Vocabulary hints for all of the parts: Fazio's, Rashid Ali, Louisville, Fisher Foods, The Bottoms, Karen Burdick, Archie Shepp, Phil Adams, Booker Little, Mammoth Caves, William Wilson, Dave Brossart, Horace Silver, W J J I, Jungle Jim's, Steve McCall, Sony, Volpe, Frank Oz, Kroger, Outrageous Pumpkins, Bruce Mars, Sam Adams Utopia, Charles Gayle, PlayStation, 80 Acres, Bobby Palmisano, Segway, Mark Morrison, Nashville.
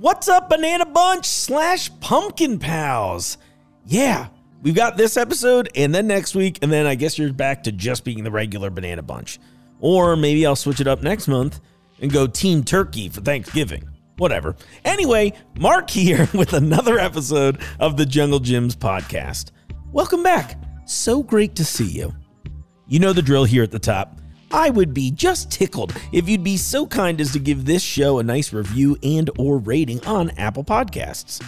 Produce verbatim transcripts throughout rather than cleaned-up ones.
What's up, Banana Bunch slash Pumpkin Pals? Yeah, we've got this episode and then next week, and then I guess you're back to just being the regular Banana Bunch. Or maybe I'll switch it up next month and go Team Turkey for Thanksgiving. Whatever. Anyway, Mark here with another episode of the Jungle Jim's podcast. Welcome back. So great to see you. You know the drill here at the top. I would be just tickled if you'd be so kind as to give this show a nice review and or rating on Apple Podcasts.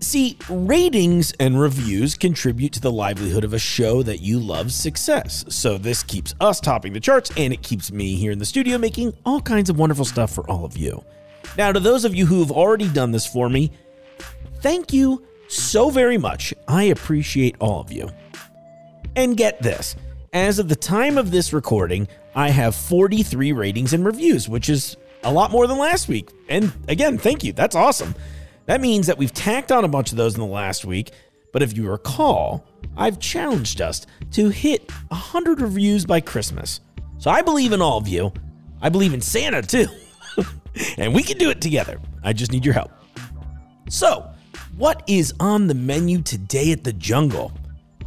See, ratings and reviews contribute to the livelihood of a show that you love's success. So this keeps us topping the charts, and it keeps me here in the studio making all kinds of wonderful stuff for all of you. Now, to those of you who have already done this for me, thank you so very much. I appreciate all of you. And get this. As of the time of this recording, I have forty-three ratings and reviews, which is a lot more than last week. And again, thank you. That's awesome. That means that we've tacked on a bunch of those in the last week. But if you recall, I've challenged us to hit one hundred reviews by Christmas. So I believe in all of you. I believe in Santa, too. And we can do it together. I just need your help. So, what is on the menu today at the Jungle?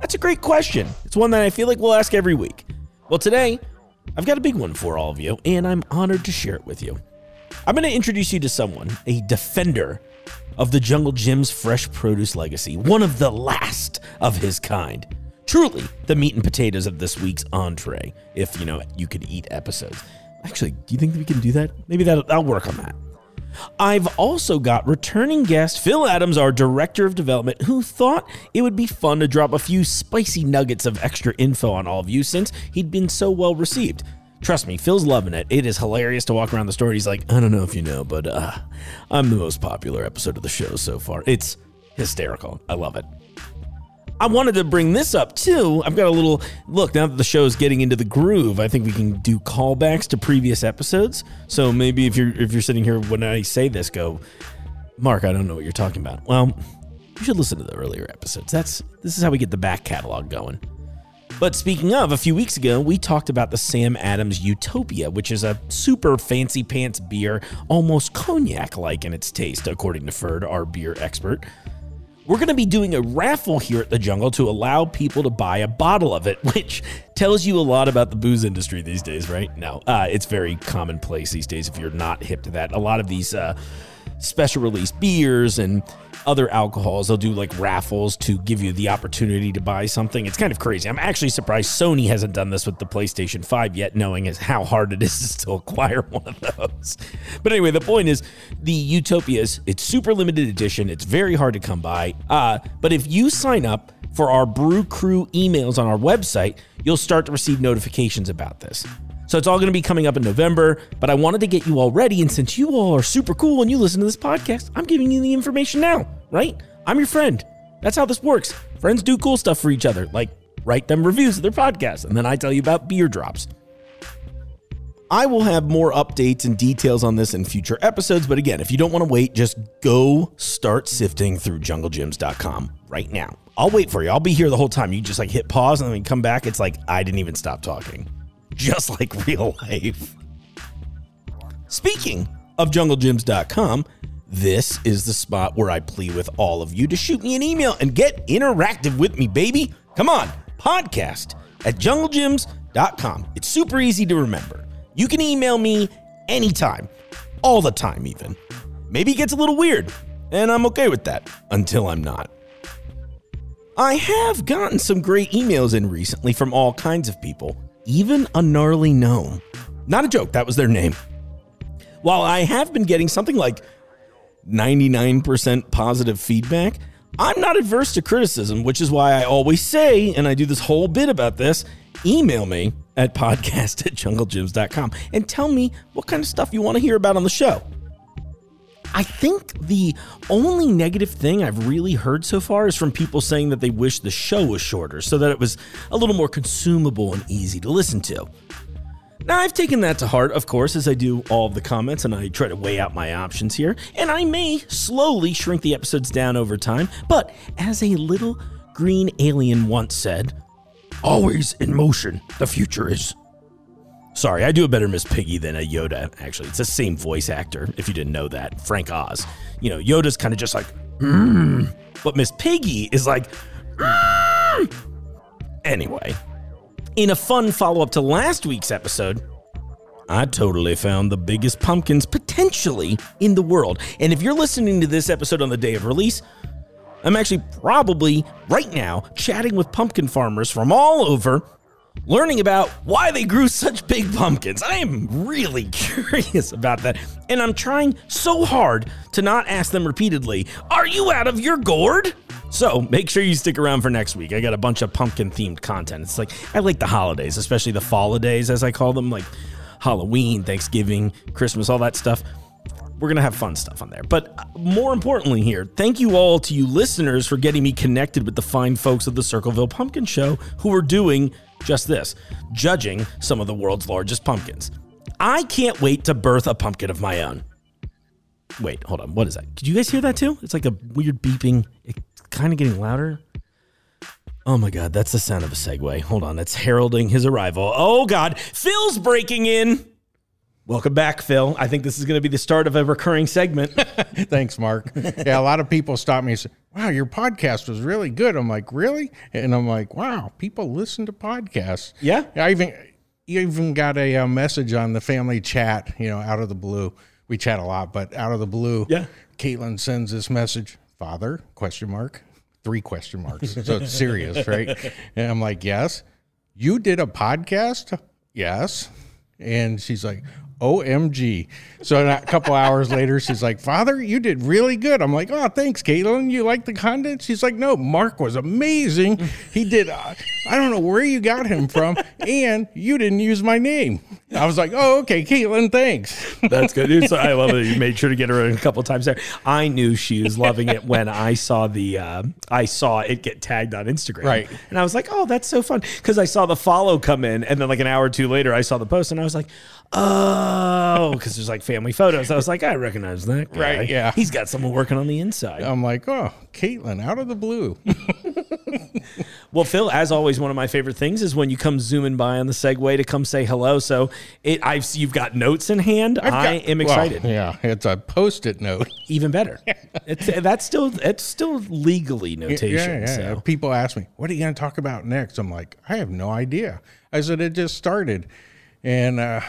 That's a great question. It's one that I feel like we'll ask every week. Well, today, I've got a big one for all of you, and I'm honored to share it with you. I'm going to introduce you to someone, a defender of the Jungle Jim's fresh produce legacy, one of the last of his kind. Truly, the meat and potatoes of this week's entree, if, you know, you could eat episodes. Actually, do you think that we can do that? Maybe that'll, I'll work on that. I've also got returning guest Phil Adams, our director of development, who thought it would be fun to drop a few spicy nuggets of extra info on all of you since he'd been so well received. Trust me, Phil's loving it. It is hilarious to walk around the store. He's like, I don't know if you know, but uh, I'm the most popular episode of the show so far. It's hysterical. I love it. I wanted to bring this up, too. I've got a little look now that the show is getting into the groove. I think we can do callbacks to previous episodes. So maybe if you're if you're sitting here when I say this, go, Mark, I don't know what you're talking about. Well, you should listen to the earlier episodes. That's this is how we get the back catalog going. But speaking of, a few weeks ago, we talked about the Sam Adams Utopia, which is a super fancy pants beer, almost cognac-like in its taste, according to Ferd, our beer expert. We're going to be doing a raffle here at the Jungle to allow people to buy a bottle of it, which tells you a lot about the booze industry these days, right? No, uh, it's very commonplace these days if you're not hip to that. A lot of these uh, special release beers and other alcohols, they'll do like raffles to give you the opportunity to buy something. It's kind of crazy. I'm actually surprised Sony hasn't done this with the PlayStation five yet, knowing as how hard it is to still acquire one of those. But anyway, the point is the Utopia is it's super limited edition. It's very hard to come by. Uh, but if you sign up for our Brew Crew emails on our website, you'll start to receive notifications about this. So it's all going to be coming up in November, but I wanted to get you all ready. And since you all are super cool and you listen to this podcast, I'm giving you the information now, right? I'm your friend. That's how this works. Friends do cool stuff for each other, like write them reviews of their podcasts, and then I tell you about beer drops. I will have more updates and details on this in future episodes, but again, if you don't want to wait, just go start sifting through jungle gyms dot com right now. I'll wait for you. I'll be here the whole time. You just like hit pause and then come back. It's like, I didn't even stop talking. Just like real life. Speaking of jungle gyms dot com, this is the spot where I plead with all of you to shoot me an email and get interactive with me, baby. Come on, podcast at jungle gyms dot com. It's super easy to remember. You can email me anytime, all the time even. Maybe it gets a little weird, and I'm okay with that until I'm not. I have gotten some great emails in recently from all kinds of people. Even a gnarly gnome. Not a joke, that was their name. While I have been getting something like ninety-nine percent positive feedback, I'm not adverse to criticism, which is why I always say, and I do this whole bit about this, email me at podcast at jungle gyms dot com and tell me what kind of stuff you want to hear about on the show. I think the only negative thing I've really heard so far is from people saying that they wish the show was shorter so that it was a little more consumable and easy to listen to. Now, I've taken that to heart, of course, as I do all of the comments, and I try to weigh out my options here, and I may slowly shrink the episodes down over time, but as a little green alien once said, always in motion, the future is. Sorry, I do a better Miss Piggy than a Yoda, actually. It's the same voice actor, if you didn't know that, Frank Oz. You know, Yoda's kind of just like, mmm. But Miss Piggy is like, mmm. Anyway, in a fun follow-up to last week's episode, I totally found the biggest pumpkins potentially in the world. And if you're listening to this episode on the day of release, I'm actually probably right now chatting with pumpkin farmers from all over, learning about why they grew such big pumpkins. I am really curious about that. And I'm trying so hard to not ask them repeatedly, are you out of your gourd? So make sure you stick around for next week. I got a bunch of pumpkin themed content. It's like, I like the holidays, especially the fall-a-days as I call them, like Halloween, Thanksgiving, Christmas, all that stuff. We're going to have fun stuff on there. But more importantly here, thank you all to you listeners for getting me connected with the fine folks of the Circleville Pumpkin Show who are doing just this, judging some of the world's largest pumpkins. I can't wait to birth a pumpkin of my own. Wait, hold on. What is that? Did you guys hear that too? It's like a weird beeping. It's kind of getting louder. Oh my God, that's the sound of a segue. Hold on, that's heralding his arrival. Oh God, Phil's breaking in. Welcome back, Phil. I think this is going to be the start of a recurring segment. Thanks, Mark. Yeah, a lot of people stop me and say, wow, your podcast was really good. I'm like, really? And I'm like, wow, people listen to podcasts. Yeah. I even even got a, a message on the family chat, you know, out of the blue. We chat a lot, but out of the blue, yeah. Caitlin sends this message, father, question mark, three question marks. So it's serious, right? And I'm like, yes. You did a podcast? Yes. And she's like, O M G. So a couple hours later, she's like, father, you did really good. I'm like, oh, thanks, Caitlin. You like the content? She's like, no, Mark was amazing. He did. Uh, I don't know where you got him from. And you didn't use my name. I was like, oh, okay, Caitlin, thanks. That's good news. I love it. You made sure to get her in a couple times there. I knew she was loving it when I saw the, uh, I saw it get tagged on Instagram. Right. And I was like, oh, that's so fun. Because I saw the follow come in. And then like an hour or two later, I saw the post and I was like, oh. Oh, because there's like family photos. I was like, I recognize that guy. Right, yeah. He's got someone working on the inside. I'm like, oh, Caitlin, out of the blue. Well, Phil, as always, one of my favorite things is when you come zooming by on the Segway to come say hello. So it, I've you've got notes in hand. I've I got, am excited. Well, yeah, it's a Post-it note. Even better. it's that's still it's still legally notation. Yeah, yeah, so. yeah. People ask me, what are you going to talk about next? I'm like, I have no idea. I said, it just started. And, uh,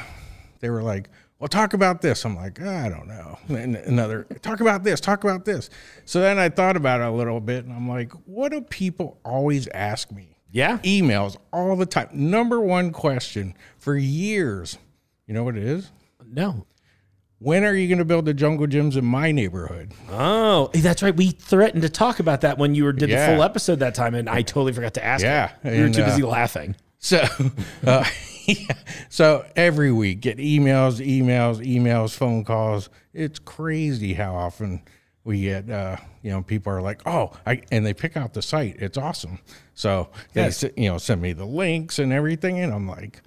they were like, well, talk about this. I'm like, oh, I don't know. And another, talk about this, talk about this. So then I thought about it a little bit, and I'm like, what do people always ask me? Yeah. Emails all the time. Number one question for years. You know what it is? No. When are you going to build the Jungle Jim's in my neighborhood? Oh, that's right. We threatened to talk about that when you were, did yeah. the full episode that time, and I totally forgot to ask yeah. you. We were too busy uh, laughing. So... Uh, Yeah. So every week, get emails, emails, emails, phone calls. It's crazy how often we get, uh, you know, people are like, oh, I, and they pick out the site. It's awesome. So yes. they, you know, send me the links and everything. And I'm like,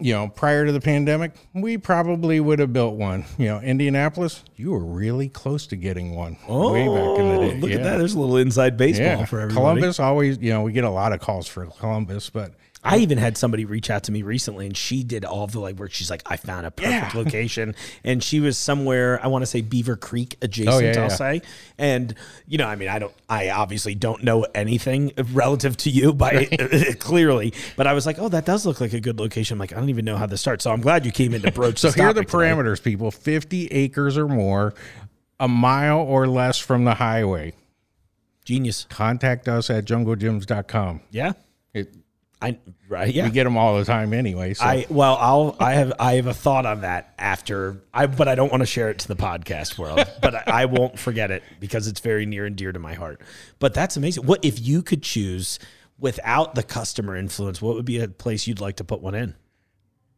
you know, prior to the pandemic, we probably would have built one. You know, Indianapolis, you were really close to getting one oh, way back in the day. Look yeah. at that. There's a little inside baseball yeah. for everybody. Columbus always, you know, we get a lot of calls for Columbus, but. I even had somebody reach out to me recently, and she did all the like work. She's like, I found a perfect yeah. location, and she was somewhere I want to say Beaver Creek adjacent. Oh, yeah, I'll yeah. say, and you know, I mean, I don't, I obviously don't know anything relative to you by right. clearly, but I was like, oh, that does look like a good location. I'm like, I don't even know how to start, so I'm glad you came in to broach. So here are the parameters, tonight. People: fifty acres or more, a mile or less from the highway. Genius. Contact us at jungle jims dot com. Yeah. It, I, right, yeah. We get them all the time anyway. So. I well, I'll I have I have a thought on that after I, but I don't want to share it to the podcast world. But I, I won't forget it because it's very near and dear to my heart. But that's amazing. What if you could choose without the customer influence? What would be a place you'd like to put one in?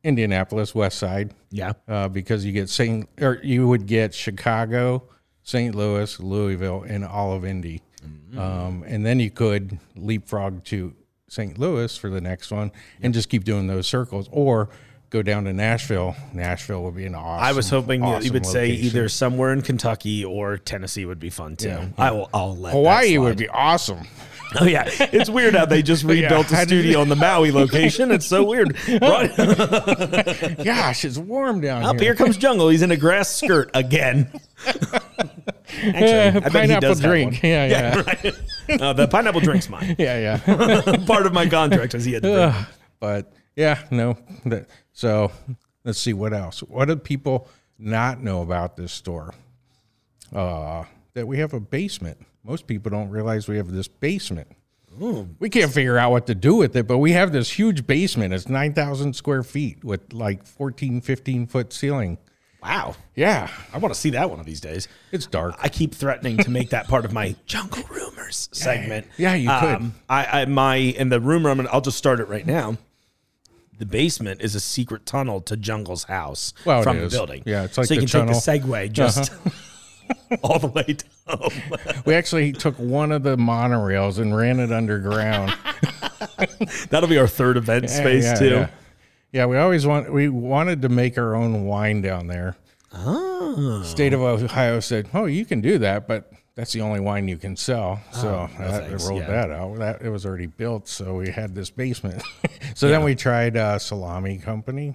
Indianapolis, West Side. Yeah, uh, because you get Saint or you would get Chicago, Saint Louis, Louisville, and all of Indy, mm-hmm. um, and then you could leapfrog to Saint Louis for the next one and just keep doing those circles, or go down to Nashville. Nashville would be an awesome I was hoping awesome you would location. Say either somewhere in Kentucky or Tennessee would be fun too. Yeah. I will I'll let Hawaii would be awesome. Oh, yeah. It's weird how they just rebuilt yeah, the studio in the Maui location. It's so weird. Gosh, it's warm down Up here. Up here comes Jungle. He's in a grass skirt again. Actually, uh, I bet he does drink. Have one. Yeah, yeah. yeah right. uh, the pineapple drink's mine. Yeah, yeah. Part of my contract is he had to drink. Uh, but, yeah, no. So, let's see what else. What do people not know about this store? Uh, that we have a basement. Most people don't realize we have this basement. Ooh. We can't figure out what to do with it, but we have this huge basement. It's nine thousand square feet with like fourteen, fifteen-foot ceiling. Wow. Yeah. I want to see that one of these days. It's dark. I keep threatening to make that part of my Jungle Rumors segment. Yeah, you could. Um, I, I, my, in the rumor, I'm gonna, I'll just start it right now. The basement is a secret tunnel to Jungle's house well, from the building. Yeah, it's like so the you can tunnel. Take the Segway just... Uh-huh. All the way down. We actually took one of the monorails and ran it underground. That'll be our third event space yeah, yeah, too. Yeah. yeah, we always want we wanted to make our own wine down there. Oh. State of Ohio said, "Oh, you can do that, but that's the only wine you can sell." So oh, that, they rolled yeah. that out. That it was already built, so we had this basement. so yeah. Then we tried uh, Salami Company.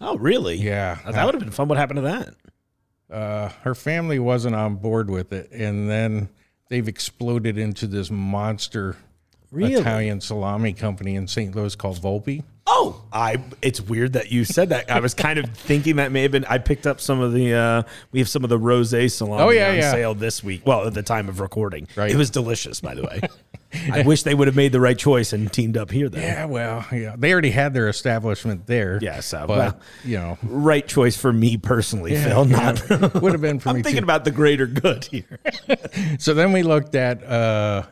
Oh, really? Yeah, that would have been fun. What happened to that? Uh, her family wasn't on board with it, and then they've exploded into this monster really? Italian salami company in Saint Louis called Volpe. Oh, I! It's weird that you said that. I was kind of thinking that may have been. I picked up some of the. Uh, we have some of the rosé salami oh, yeah, on yeah. sale this week. Well, at the time of recording, right. It was delicious. By the way, I wish they would have made the right choice and teamed up here. Though, yeah, well, yeah, they already had their establishment there. Yeah, so but, well, you know, right choice for me personally, yeah, Phil. Yeah, not would have been for I'm me. I'm thinking too. About the greater good here. So then we looked at, uh,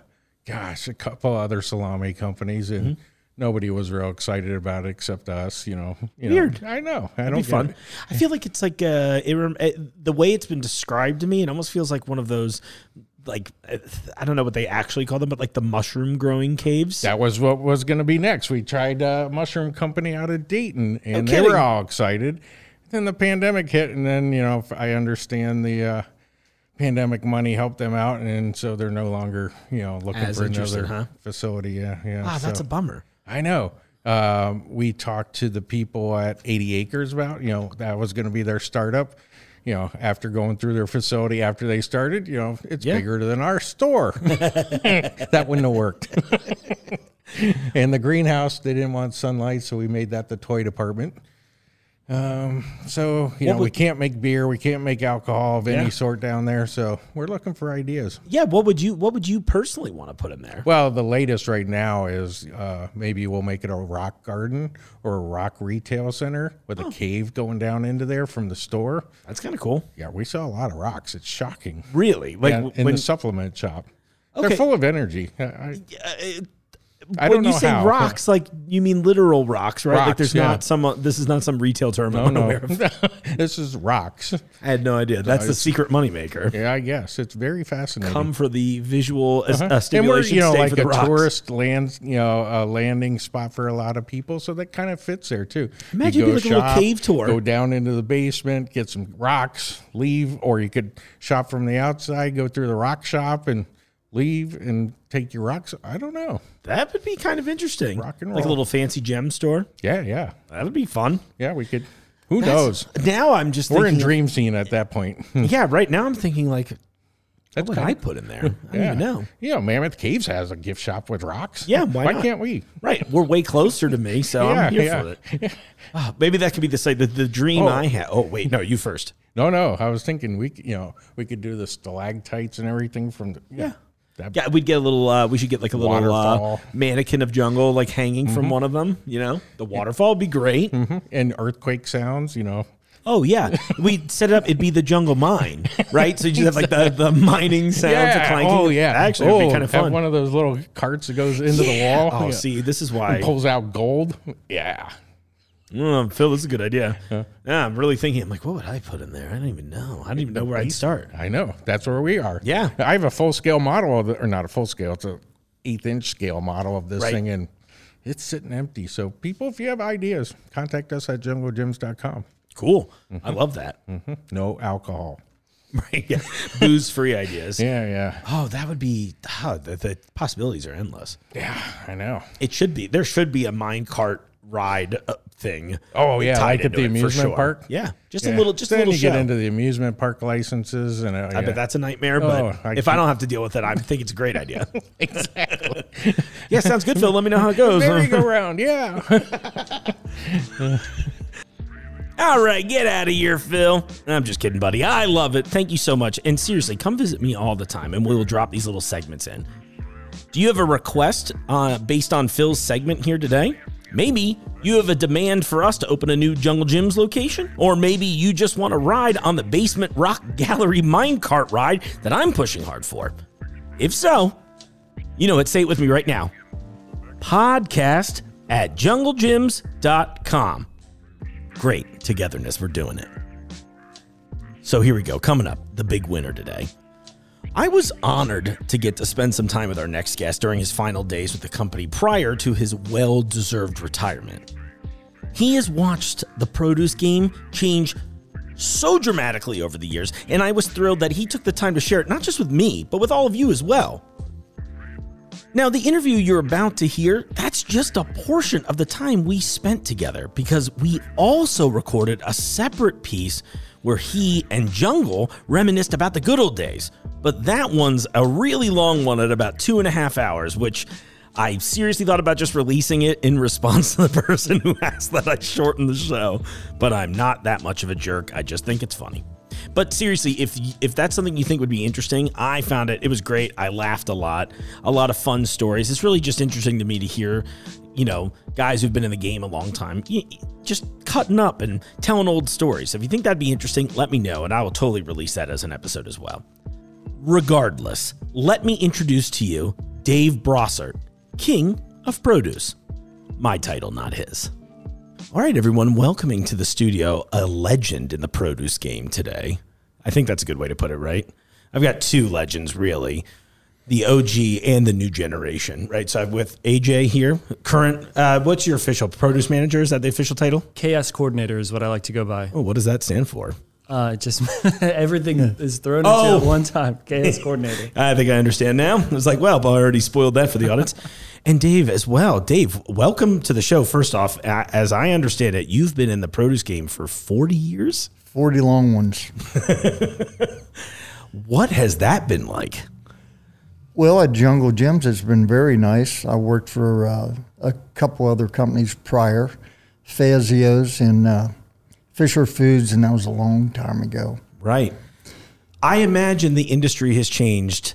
gosh, a couple other salami companies and. Mm-hmm. Nobody was real excited about it except us, you know. You Weird. Know. I know. I It'd don't be fun. It. I feel like it's like uh, it rem- it, the way it's been described to me, it almost feels like one of those, like, I don't know what they actually call them, but like the mushroom growing caves. That was what was going to be next. We tried a mushroom company out of Dayton, and no they kidding. Were all excited. Then the pandemic hit, and then, you know, I understand the uh, pandemic money helped them out, and so they're no longer, you know, looking As for another huh? facility. Yeah, yeah. Wow, so. That's a bummer. I know. Um, we talked to the people at eighty acres about, you know, that was going to be their startup, you know, after going through their facility after they started, you know, it's yeah. bigger than our store. That wouldn't have worked. And the greenhouse, they didn't want sunlight, so we made that the toy department. Um, so, you what know, would, we can't make beer. We can't make alcohol of yeah. any sort down there. So we're looking for ideas. Yeah. What would you, what would you personally want to put in there? Well, the latest right now is, uh, maybe we'll make it a rock garden or a rock retail center with oh. a cave going down into there from the store. That's kind of cool. Yeah. We saw a lot of rocks. It's shocking. Really? Like yeah, in when, the supplement shop, okay. They're full of energy. I, I, it, I when don't you know say how, rocks, like you mean literal rocks, right? Rocks, like there's yeah. not some. Uh, this is not some retail term. No, I'm unaware no. of. This is rocks. I had no idea. That's no, the secret moneymaker. Yeah, I guess it's very fascinating. Come for the visual uh-huh. uh, stimulation. And we're, you know, like for the a rocks. Tourist land, you know, a landing spot for a lot of people. So that kind of fits there too. Imagine you go like shop, a little cave tour. Go down into the basement, get some rocks, leave, or you could shop from the outside, go through the rock shop, and. Leave and take your rocks. I don't know. That would be kind of interesting. Rock and roll. Like a little fancy gem store. Yeah, yeah. That would be fun. Yeah, we could. Who That's, knows? Now I'm just We're thinking. We're in dream scene at that point. Yeah, right now I'm thinking like, That's what would I put in there? I yeah. don't even know. You know, Mammoth Caves has a gift shop with rocks. Yeah, why, why not? can't we? Right. We're way closer to me, so yeah, I'm here yeah. for it. Yeah. Oh, maybe that could be the site. The, the dream oh. I had. Oh, wait. No, you first. No, no. I was thinking we, you know, we could do the stalactites and everything from the... Yeah. yeah. That yeah, we'd get a little, uh, we should get like a little uh, mannequin of Jungle like hanging mm-hmm. from one of them, you know? The waterfall would be great. Mm-hmm. And earthquake sounds, you know? Oh, yeah. We'd set it up, it'd be the Jungle Mine, right? So you just have like the, the mining sounds yeah. of clanking. Oh, yeah. Actually, oh, it'd be kind of fun. Have one of those little carts that goes into yeah. the wall. Oh, yeah. see, this is why. And pulls out gold. Yeah. Mm, Phil, this is a good idea. Huh? Yeah, I'm really thinking. I'm like, what would I put in there? I don't even know. I don't even know where I'd start. I know. That's where we are. Yeah. I have a full-scale model of it, or not a full-scale. It's an eighth-inch scale model of this right. thing, and it's sitting empty. So, people, if you have ideas, contact us at jungle jims dot com. Cool. Mm-hmm. I love that. Mm-hmm. No alcohol. Right. Yeah. Booze-free ideas. Yeah, yeah. Oh, that would be... Oh, the, the possibilities are endless. Yeah, I know. It should be. There should be a mine cart ride thing. Oh, yeah. Like at the amusement sure. park? Yeah. Just yeah. a little just then a little you show. Get into the amusement park licenses. and uh, yeah. I bet that's a nightmare, but oh, I if can't. I don't have to deal with it, I think it's a great idea. Exactly. Yeah, sounds good, Phil. Let me know how it goes. Merry-go-round, yeah. All right, get out of here, Phil. I'm just kidding, buddy. I love it. Thank you so much. And seriously, come visit me all the time, and we will drop these little segments in. Do you have a request uh, based on Phil's segment here today? Maybe you have a demand for us to open a new Jungle Jim's location, or maybe you just want to ride on the Basement Rock Gallery minecart ride that I'm pushing hard for. If so, you know it. Say it with me right now. Podcast at jungle jims dot com. Great togetherness. We're doing it. So here we go. Coming up, the big winner today. I was honored to get to spend some time with our next guest during his final days with the company prior to his well-deserved retirement. He has watched the produce game change so dramatically over the years, and I was thrilled that he took the time to share it, not just with me, but with all of you as well. Now, the interview you're about to hear, that's just a portion of the time we spent together, because we also recorded a separate piece where he and Jungle reminisced about the good old days. But that one's a really long one at about two and a half hours, which I seriously thought about just releasing it in response to the person who asked that I shorten the show. But I'm not that much of a jerk. I just think it's funny. But seriously, if if that's something you think would be interesting, I found it. It was great. I laughed a lot. A lot of fun stories. It's really just interesting to me to hear, you know, guys who've been in the game a long time just cutting up and telling old stories. If you think that'd be interesting, let me know, and I will totally release that as an episode as well. Regardless, let me introduce to you Dave Brossart, King of Produce. My title, not his. All right, everyone, welcoming to the studio a legend in the produce game today. I think that's a good way to put it, right? I've got two legends, really, the O G and the new generation, right? So I'm with A J here, current, uh, what's your official produce manager? Is that the official title? K S coordinator is what I like to go by. Oh, what does that stand for? Uh, just everything is thrown into oh. at one time. K S coordinator. I think I understand now. I was like, well, I already spoiled that for the audience. And Dave as well. Dave, welcome to the show. First off, as I understand it, you've been in the produce game for forty years? forty long ones. What has that been like? Well, at Jungle Jim's, it's been very nice. I worked for uh, a couple other companies prior, Fazio's and uh, Fisher Foods, and that was a long time ago. Right. I imagine the industry has changed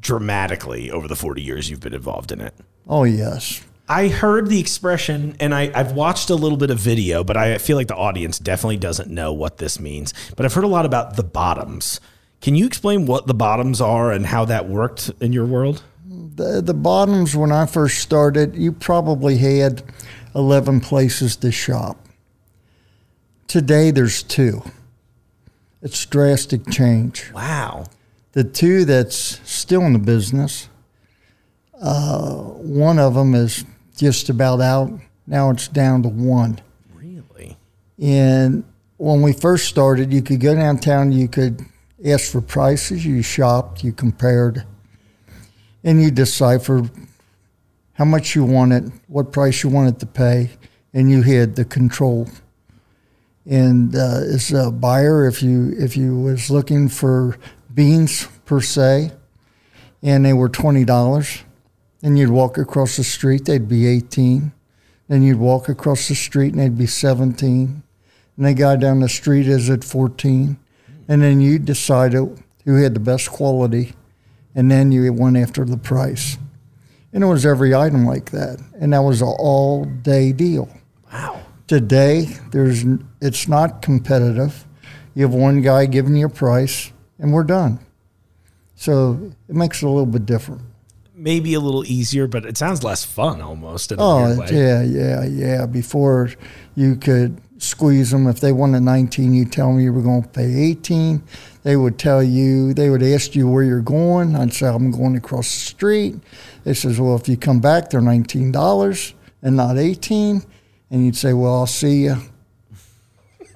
dramatically over the forty years you've been involved in it. Oh, yes. I heard the expression, and I, I've watched a little bit of video, but I feel like the audience definitely doesn't know what this means. But I've heard a lot about the bottoms. Can you explain what the bottoms are and how that worked in your world? The, the bottoms, when I first started, you probably had eleven places to shop. Today, there's two. It's drastic change. Wow. The two that's still in the business, uh, one of them is just about out. Now it's down to one. Really? And when we first started, you could go downtown, you could ask for prices, you shopped, you compared, and you deciphered how much you wanted, what price you wanted to pay, and you had the control. And uh, as a buyer, if you if you was looking for beans per se, and they were twenty dollars, and you'd walk across the street, they'd be eighteen. Then you'd walk across the street, and they'd be seventeen. And the guy down the street is at fourteen. And then you decided who had the best quality, and then you went after the price. And it was every item like that, and that was an all-day deal. Wow. Today, there's it's not competitive. You have one guy giving you a price, and we're done. So it makes it a little bit different. Maybe a little easier, but it sounds less fun almost in a oh, weird way. yeah, yeah, yeah. Before, you could squeeze them. If they wanted nineteen, you tell them you were going to pay eighteen. They would tell you, they would ask you where you're going. I'd say, I'm going across the street. They says, well, if you come back, they're nineteen dollars and not eighteen. And you'd say, well, I'll see you.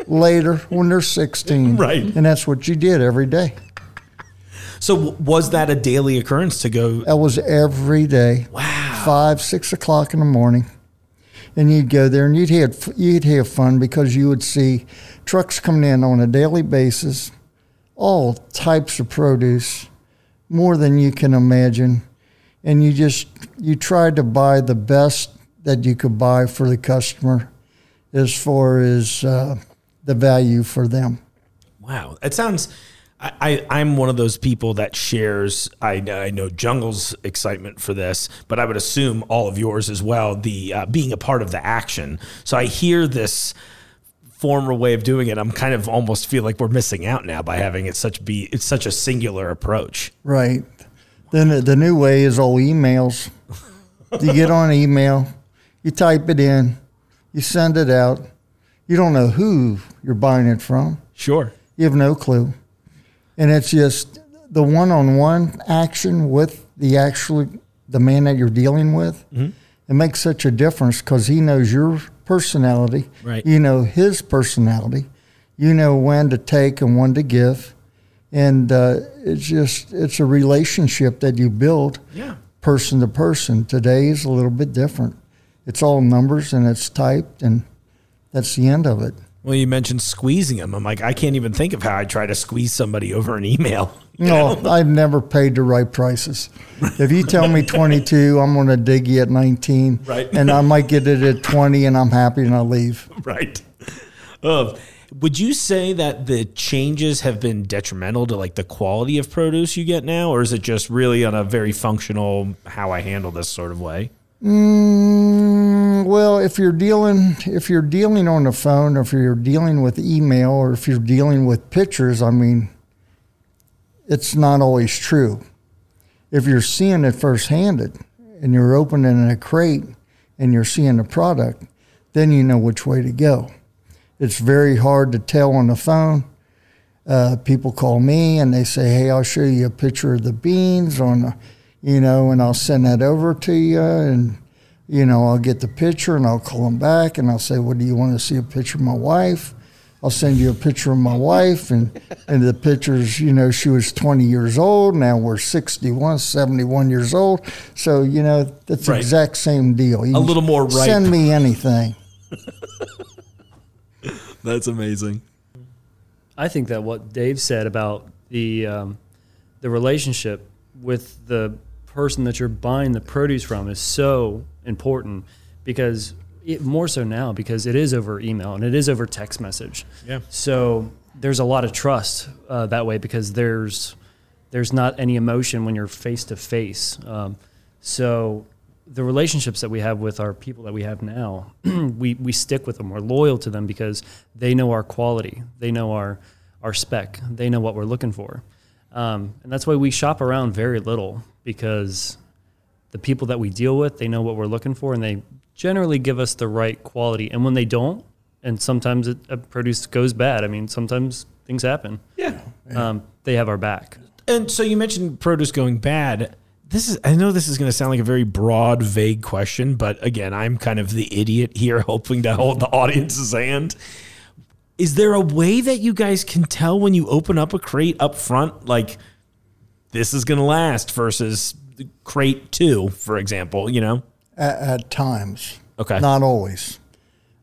later when they're sixteen. Right. And that's what you did every day. So was that a daily occurrence to go? That was every day. Wow. Five, six o'clock in the morning. And you'd go there and you'd have, you'd have fun because you would see trucks coming in on a daily basis, all types of produce, more than you can imagine. And you just, you tried to buy the best that you could buy for the customer as far as uh, the value for them. Wow. It sounds, I, I, I'm one of those people that shares, I, I know Jungle's excitement for this, but I would assume all of yours as well, the uh, being a part of the action. So I hear this former way of doing it. I'm kind of almost feel like we're missing out now by having it such be, it's such a singular approach. Right. Then the new way is all emails. You get on email, you type it in, you send it out. You don't know who you're buying it from. Sure. You have no clue. And it's just the one-on-one action with the actual, the man that you're dealing with. Mm-hmm. It makes such a difference because he knows your personality. Right. You know his personality. You know when to take and when to give. And uh, it's just, it's a relationship that you build yeah. person to person. Today is a little bit different. It's all numbers and it's typed and that's the end of it. Well, you mentioned squeezing them. I'm like, I can't even think of how I try to squeeze somebody over an email. No, know? I've never paid the right prices. If you tell me twenty-two, I'm going to dig you at nineteen. Right. And I might get it at twenty and I'm happy and I'll leave. Right. Oh. Would you say that the changes have been detrimental to like the quality of produce you get now, or is it just really on a very functional how I handle this sort of way? Mm, well, if you're dealing if you're dealing on the phone, or if you're dealing with email, or if you're dealing with pictures, I mean, it's not always true. If you're seeing it first-handed and you're opening a crate and you're seeing the product, then you know which way to go. It's very hard to tell on the phone. Uh, people call me and they say, hey, I'll show you a picture of the beans on, the, you know, and I'll send that over to you. And, you know, I'll get the picture and I'll call them back and I'll say, well, do you want to see a picture of my wife? I'll send you a picture of my wife. And, and the pictures, you know, she was twenty years old. Now we're sixty-one, seventy-one years old. So, you know, that's the right. exact same deal. You a little more right. Send me anything. That's amazing. I think that what Dave said about the um, the relationship with the person that you're buying the produce from is so important because it, more so now because it is over email and it is over text message. Yeah. So there's a lot of trust uh, that way because there's there's not any emotion when you're face to face. So the relationships that we have with our people that we have now, we, we stick with them. We're loyal to them because they know our quality. They know our, our spec. They know what we're looking for. Um, and that's why we shop around very little because the people that we deal with, they know what we're looking for and they generally give us the right quality. And when they don't, and sometimes it, a produce goes bad. I mean, sometimes things happen. Yeah. yeah. Um, they have our back. And so you mentioned produce going bad. This is, I know this is going to sound like a very broad, vague question, but again, I'm kind of the idiot here hoping to hold the audience's hand. Is there a way that you guys can tell when you open up a crate up front, like this is going to last versus crate two, for example, you know? At, at times. Okay. Not always.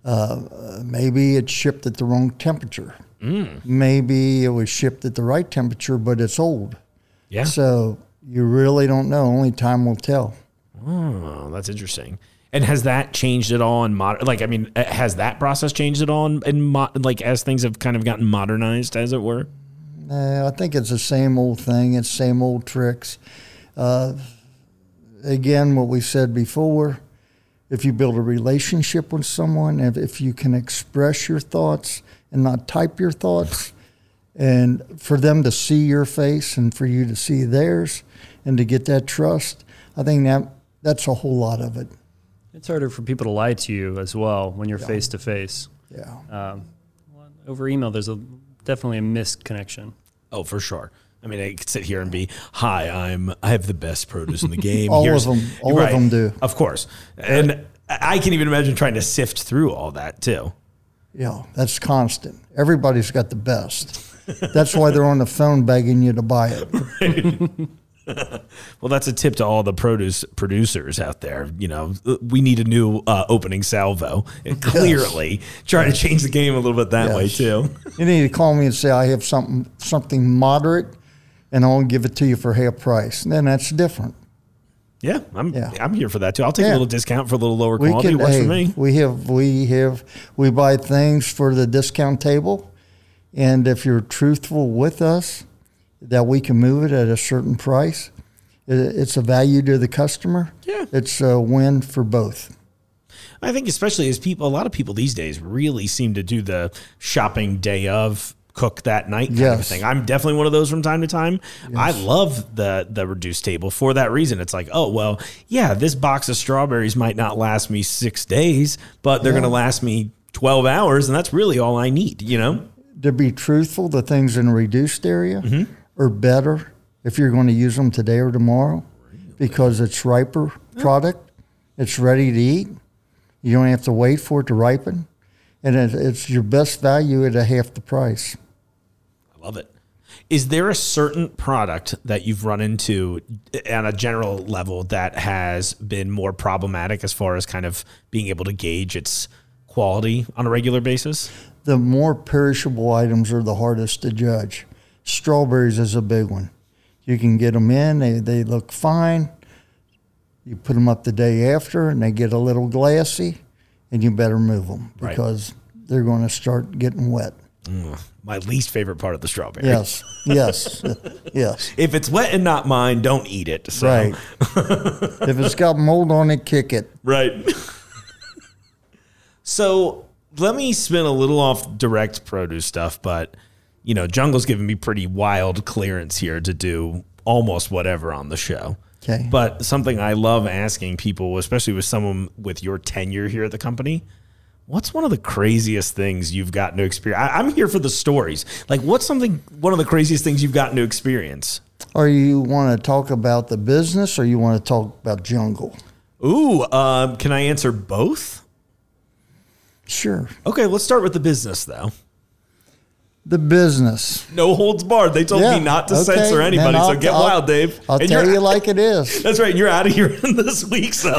Uh, maybe it's shipped at the wrong temperature. Mm. Maybe it was shipped at the right temperature, but it's old. Yeah. So... you really don't know. Only time will tell. Oh, that's interesting. And has that changed at all in modern? Like, I mean, has that process changed at all in, in mo- like as things have kind of gotten modernized, as it were? Uh, I think it's the same old thing. It's same old tricks. Uh, again, what we said before: if you build a relationship with someone, if, if you can express your thoughts and not type your thoughts. And for them to see your face and for you to see theirs and to get that trust, I think that that's a whole lot of it. It's harder for people to lie to you as well when you're face to face. Yeah. Um, over email, there's a, definitely a missed connection. Oh, for sure. I mean, I could sit here and be, hi, I'm, I have the best produce in the game. all Here's, of them. All right, of them do. Of course. And I can even imagine trying to sift through all that too. You know, that's constant. Everybody's got the best. That's why they're on the phone begging you to buy it. Right. Well, that's a tip to all the produce producers out there. You know, we need a new uh, opening salvo. And clearly, yes. try yes. to change the game a little bit that yes. way too. You need to call me and say I have something something moderate, and I'll give it to you for half price. And then that's different. Yeah, I'm yeah. I'm here for that too. I'll take yeah. a little discount for a little lower we quality. Can, it works hey, for me. We have we have we buy things for the discount table, and if you're truthful with us, that we can move it at a certain price. It's a value to the customer. Yeah. It's a win for both. I think especially as people, a lot of people these days really seem to do the shopping day of, cook that night kind yes. of thing. I'm definitely one of those from time to time. Yes. I love the the reduced table for that reason. It's like, oh, well, yeah, this box of strawberries might not last me six days, but they're yeah. going to last me twelve hours, and that's really all I need, you know? To be truthful, the things in a reduced area mm-hmm. or better if you're going to use them today or tomorrow because it's riper product. It's ready to eat. You don't have to wait for it to ripen. And it's your best value at a half the price. I love it. Is there a certain product that you've run into on a general level that has been more problematic as far as kind of being able to gauge its quality on a regular basis? The more perishable items are the hardest to judge. Strawberries is a big one. You can get them in, they, they look fine. You put them up the day after and they get a little glassy, and you better move them because right. they're going to start getting wet. Mm, my least favorite part of the strawberry. Yes, yes, yes. If it's wet and not mine, don't eat it. So. Right. If it's got mold on it, kick it. Right. So let me spin a little off direct produce stuff, but... You know, Jungle's giving me pretty wild clearance here to do almost whatever on the show. Okay. But something I love asking people, especially with someone with your tenure here at the company, what's one of the craziest things you've gotten to experience? I, I'm here for the stories. Like, what's something, one of the craziest things you've gotten to experience? Or you want to talk about the business or you want to talk about Jungle? Ooh, uh, can I answer both? Sure. Okay, let's start with the business, though. The business. No holds barred. They told yeah. me not to okay. censor anybody, so get I'll, wild, Dave. I'll and tell you like it is. That's right. You're out of here this week, so.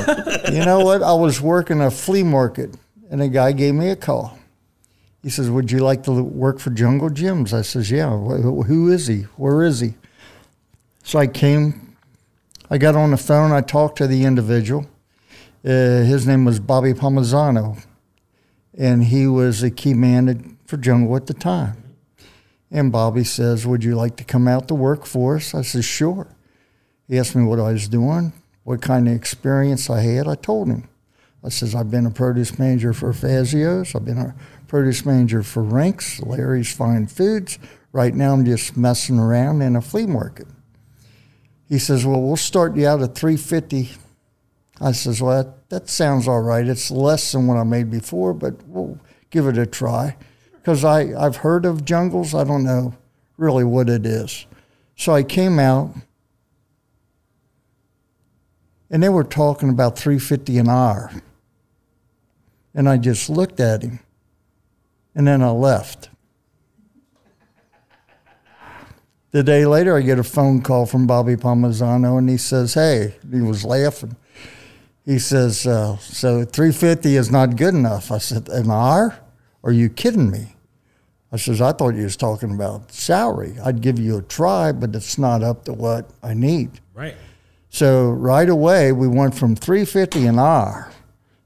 You know what? I was working a flea market, and a guy gave me a call. He says, would you like to work for Jungle Jim's? I says, yeah. Who is he? Where is he? So I came. I got on the phone. I talked to the individual. Uh, his name was Bobby Palmisano, and he was a key man for Jungle at the time. And Bobby says, would you like to come out to work for us? I said, sure. He asked me what I was doing, what kind of experience I had. I told him. I says, I've been a produce manager for Fazio's. I've been a produce manager for Rinks, Larry's Fine Foods. Right now I'm just messing around in a flea market. He says, well, we'll start you out at three fifty. I says, well, that, that sounds all right. It's less than what I made before, but we'll give it a try. Because I've heard of Jungles. I don't know really what it is. So I came out, and they were talking about three fifty an hour. And I just looked at him, and then I left. The day later, I get a phone call from Bobby Palmisano, and he says, hey, he was laughing. He says, uh, so three fifty is not good enough. I said, an hour? Are you kidding me? I says, I thought you was talking about salary. I'd give you a try, but it's not up to what I need. Right. So right away, we went from three fifty an hour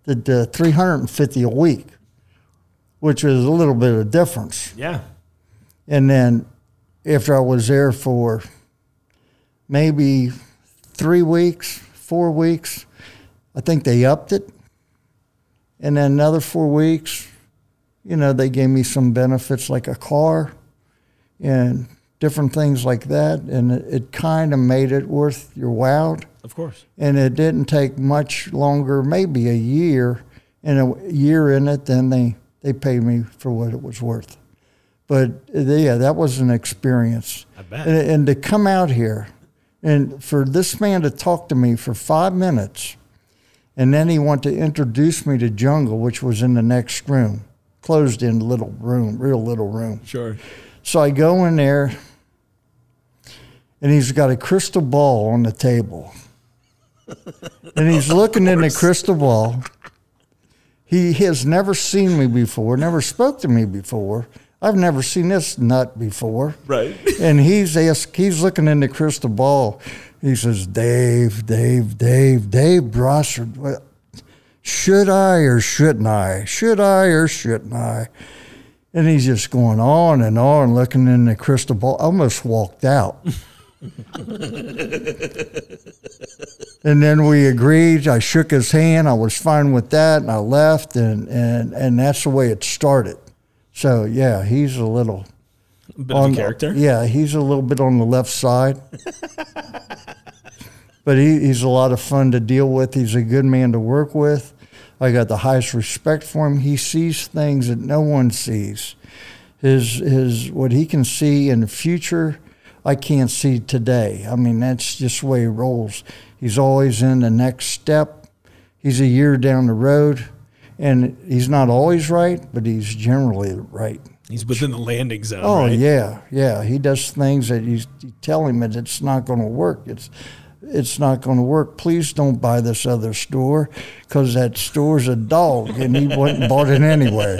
to three hundred fifty a week, which was a little bit of difference. Yeah. And then after I was there for maybe three weeks, four weeks, I think they upped it. And then another four weeks... You know, they gave me some benefits like a car and different things like that. And it, it kind of made it worth your while. Of course. And it didn't take much longer, maybe a year. And a year in it, then they, they paid me for what it was worth. But, yeah, that was an experience. I bet. And, and to come out here and for this man to talk to me for five minutes, and then he wanted to introduce me to Jungle, which was in the next room. closed-in little room, real little room. Sure. So I go in there, and he's got a crystal ball on the table. And he's looking in the crystal ball. He has never seen me before, never spoke to me before. I've never seen this nut before. Right. And he's asked, he's looking in the crystal ball. He says, Dave, Dave, Dave, Dave Brossart, should I or shouldn't I? Should I or shouldn't I? And he's just going on and on, looking in the crystal ball. I almost walked out. And then we agreed. I shook his hand. I was fine with that, and I left, and, and, and that's the way it started. So, yeah, he's a little... A bit on, of a character? Yeah, he's a little bit on the left side. But he, he's a lot of fun to deal with. He's a good man to work with. I got the highest respect for him. He sees things that no one sees. His his what he can see in the future, I can't see today. I mean, that's just the way he rolls. He's always in the next step. He's a year down the road, and he's not always right, but he's generally right. He's within the landing zone. Oh, right? yeah, yeah. He does things that you tell him that it's not going to work. It's it's not going to work. Please don't buy this other store because that store's a dog, and he went and bought it anyway.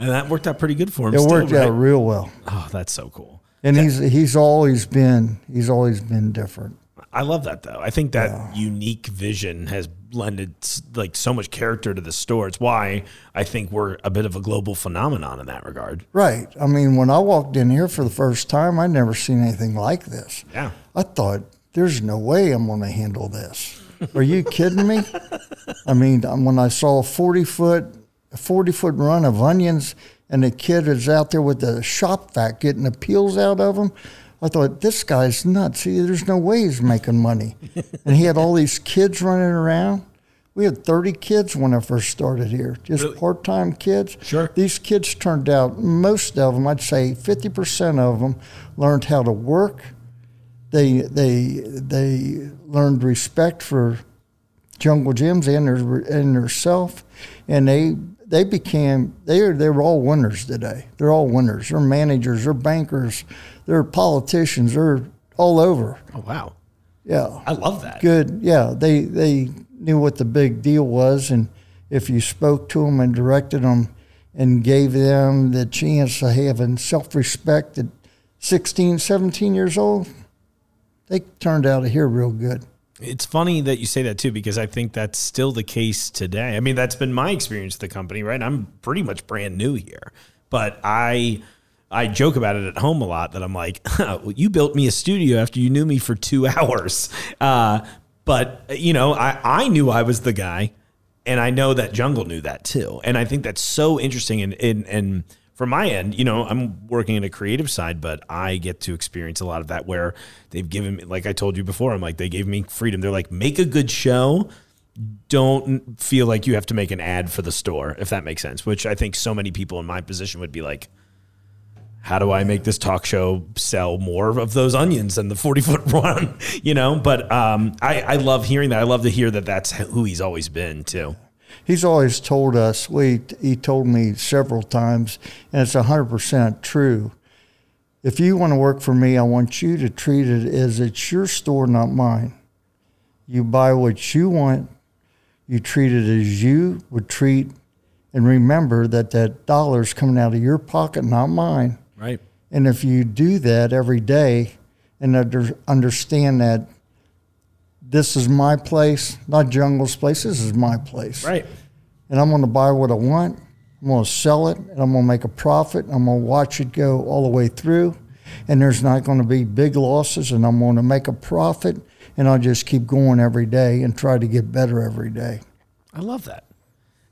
And that worked out pretty good for him. It still, worked right? out real well. Oh, that's so cool. And that, he's he's always been he's always been different. I love that, though. I think that yeah. unique vision has blended like so much character to the store. It's why I think we're a bit of a global phenomenon in that regard. Right. I mean, when I walked in here for the first time, I'd never seen anything like this. Yeah. I thought, there's no way I'm going to handle this. Are you kidding me? I mean, when I saw a forty-foot run of onions and the kid is out there with the shop vac getting the peels out of them, I thought, this guy's nuts. He, there's no way he's making money. And he had all these kids running around. We had thirty kids when I first started here, just really? part-time kids. Sure. These kids turned out, most of them, I'd say fifty percent of them, learned how to work. They they they learned respect for Jungle Jim's and their and theirself, and they they became they are they were all winners today. They're all winners. They're managers. They're bankers. They're politicians. They're all over. Oh wow! Yeah, I love that. Good. Yeah, they they knew what the big deal was, and if you spoke to them and directed them and gave them the chance of having self-respect at sixteen, seventeen years old, they turned out of here real good. It's funny that you say that, too, because I think that's still the case today. I mean, that's been my experience with the company, right? I'm pretty much brand new here. But I I joke about it at home a lot that I'm like, oh, well, you built me a studio after you knew me for two hours. Uh, but, you know, I, I knew I was the guy, and I know that Jungle knew that, too. And I think that's so interesting. And, and, and from my end, you know, I'm working in a creative side, but I get to experience a lot of that where they've given me, like I told you before, I'm like, they gave me freedom. They're like, make a good show. Don't feel like you have to make an ad for the store, if that makes sense, which I think so many people in my position would be like, how do I make this talk show sell more of those onions than the forty-foot run, you know? But um, I, I love hearing that. I love to hear that that's who he's always been, too. He's always told us, we, he told me several times, and it's one hundred percent true. If you want to work for me, I want you to treat it as it's your store, not mine. You buy what you want. You treat it as you would treat, and remember that that dollar's coming out of your pocket, not mine. Right. And if you do that every day and under, understand that, this is my place, not Jungle's place. This is my place. Right. And I'm going to buy what I want. I'm going to sell it, and I'm going to make a profit. I'm going to watch it go all the way through, and there's not going to be big losses, and I'm going to make a profit, and I'll just keep going every day and try to get better every day. I love that.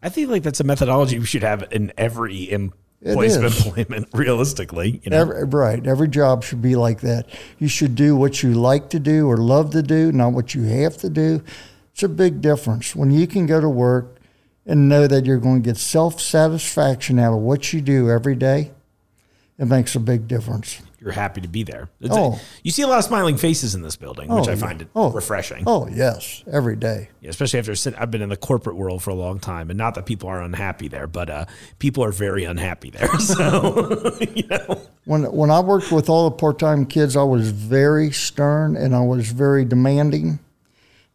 I think like that's a methodology we should have in every employee. It place is. Of employment, realistically. You know? Every, right. Every job should be like that. You should do what you like to do or love to do, not what you have to do. It's a big difference. When you can go to work and know that you're going to get self-satisfaction out of what you do every day, it makes a big difference. You're happy to be there. It's oh. a, you see a lot of smiling faces in this building, oh, which I find yeah. it oh. refreshing. Oh, yes, every day. Yeah, especially after sitting, I've been in the corporate world for a long time, and not that people are unhappy there, but uh, people are very unhappy there. So, you know. When, when I worked with all the part-time kids, I was very stern, and I was very demanding.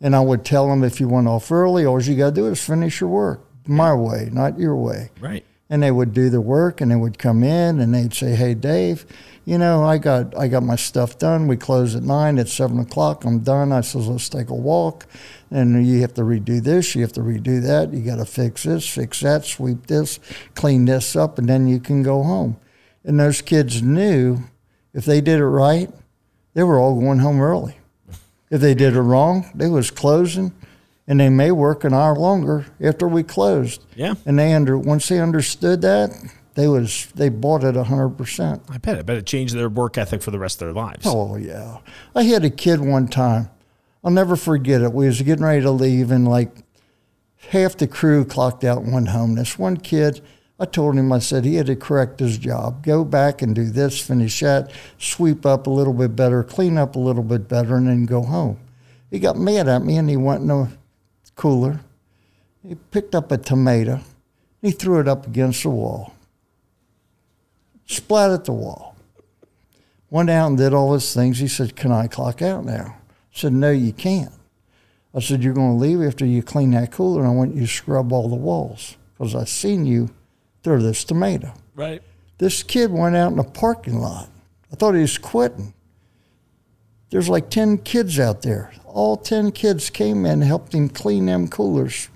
And I would tell them, if you went off early, all you got to do is finish your work my way, not your way. Right. And they would do the work, and they would come in, and they'd say, hey, Dave, you know, I got I got my stuff done. We close at nine. It's seven o'clock. I'm done. I says, let's take a walk. And you have to redo this. You have to redo that. You got to fix this, fix that, sweep this, clean this up, and then you can go home. And those kids knew if they did it right, they were all going home early. If they did it wrong, they was closing. And they may work an hour longer after we closed. Yeah. And they under once they understood that, they was they bought it one hundred percent. I bet. I bet it changed their work ethic for the rest of their lives. Oh, yeah. I had a kid one time. I'll never forget it. We was getting ready to leave, and like half the crew clocked out and went home. This one kid, I told him, I said, he had to correct his job. Go back and do this, finish that, sweep up a little bit better, clean up a little bit better, and then go home. He got mad at me, and he went in a cooler. He picked up a tomato, and he threw it up against the wall. Splat at the wall. Went out and did all his things. He said, can I clock out now? I said, no, you can't. I said, you're going to leave after you clean that cooler, and I want you to scrub all the walls, because I seen you throw this tomato. Right. This kid went out in the parking lot. I thought he was quitting. There's like ten kids out there. All ten kids came in and helped him clean them coolers.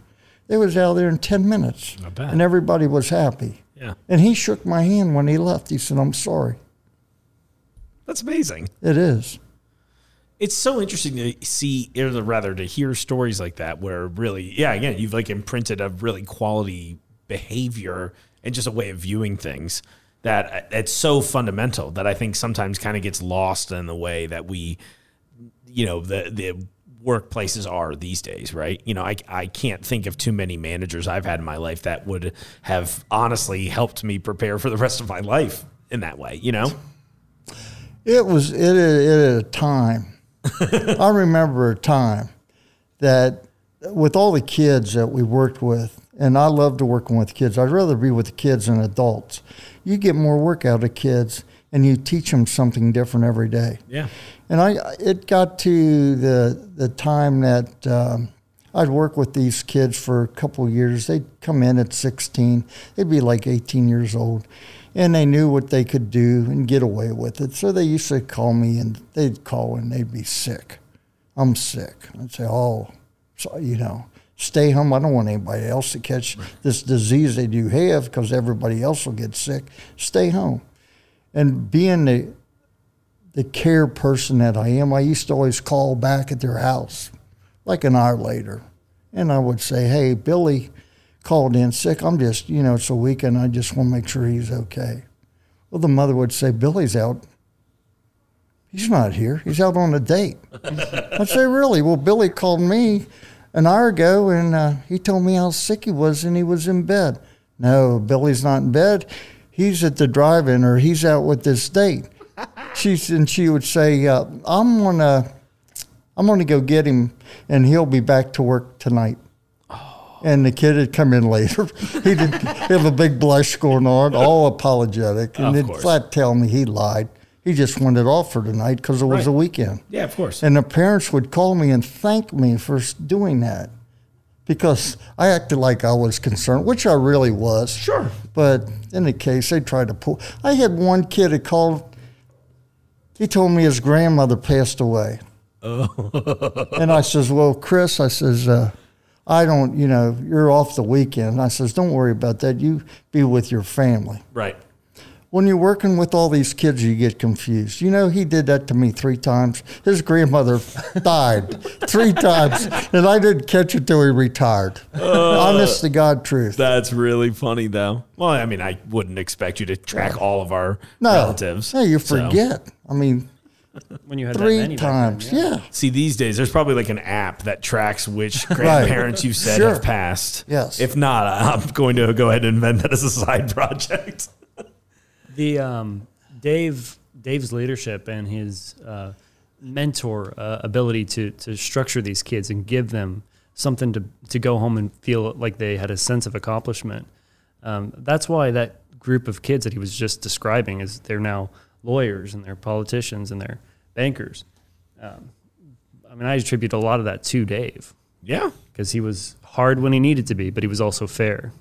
They was out there in ten minutes. Not bad. And everybody was happy. Yeah. And he shook my hand when he left. He said, I'm sorry. That's amazing. It is. It's so interesting to see, or rather to hear stories like that where really, yeah, again, you've like imprinted a really quality behavior and just a way of viewing things. That it's so fundamental that I think sometimes kind of gets lost in the way that we, you know, the the workplaces are these days, right? You know, I I can't think of too many managers I've had in my life that would have honestly helped me prepare for the rest of my life in that way, you know? It was, it is a time. I remember a time that with all the kids that we worked with, and I loved working with kids. I'd rather be with kids than adults. You get more work out of kids, and you teach them something different every day. Yeah. And I, it got to the the time that um, I'd work with these kids for a couple of years. They'd come in at sixteen. They'd be like eighteen years old, and they knew what they could do and get away with it. So they used to call me, and they'd call, and they'd be sick. I'm sick. I'd say, oh, so, you know. Stay home. I don't want anybody else to catch this disease that you have, because everybody else will get sick. Stay home. And being the the care person that I am, I used to always call back at their house like an hour later. And I would say, hey, Billy called in sick. I'm just, you know, it's a weekend. I just want to make sure he's okay. Well, the mother would say, Billy's out. He's not here. He's out on a date. I'd say, really? Well, Billy called me an hour ago, and uh, he told me how sick he was, and he was in bed. No, Billy's not in bed. He's at the drive-in, or he's out with this date. She's, and she would say, uh, I'm gonna, I'm gonna go get him, and he'll be back to work tonight. Oh. And the kid had come in later. He didn't have a big blush going on, all apologetic, and then flat tell me he lied. He just wanted off for tonight because it was right. a weekend. Yeah, of course. And the parents would call me and thank me for doing that, because I acted like I was concerned, which I really was. Sure. But in the case, they tried to pull. I had one kid that called. He told me his grandmother passed away. Oh. And I says, well, Chris, I says, uh, I don't, you know, you're off the weekend. I says, don't worry about that. You be with your family. Right. When you're working with all these kids, you get confused. You know, he did that to me three times. His grandmother died three times, and I didn't catch it till he retired. Uh, Honest to God truth. That's really funny, though. Well, I mean, I wouldn't expect you to track all of our no. relatives. No, you forget. So. I mean, when you had three that many times, then, yeah. yeah. See, these days, there's probably like an app that tracks which grandparents right. you've said sure. have passed. Yes. If not, I'm going to go ahead and invent that as a side project. The um, Dave Dave's leadership and his uh, mentor uh, ability to to structure these kids and give them something to, to go home and feel like they had a sense of accomplishment. Um, that's why that group of kids that he was just describing is they're now lawyers and they're politicians and they're bankers. Um, I mean, I attribute a lot of that to Dave. Yeah. Because he was hard when he needed to be, but he was also fair.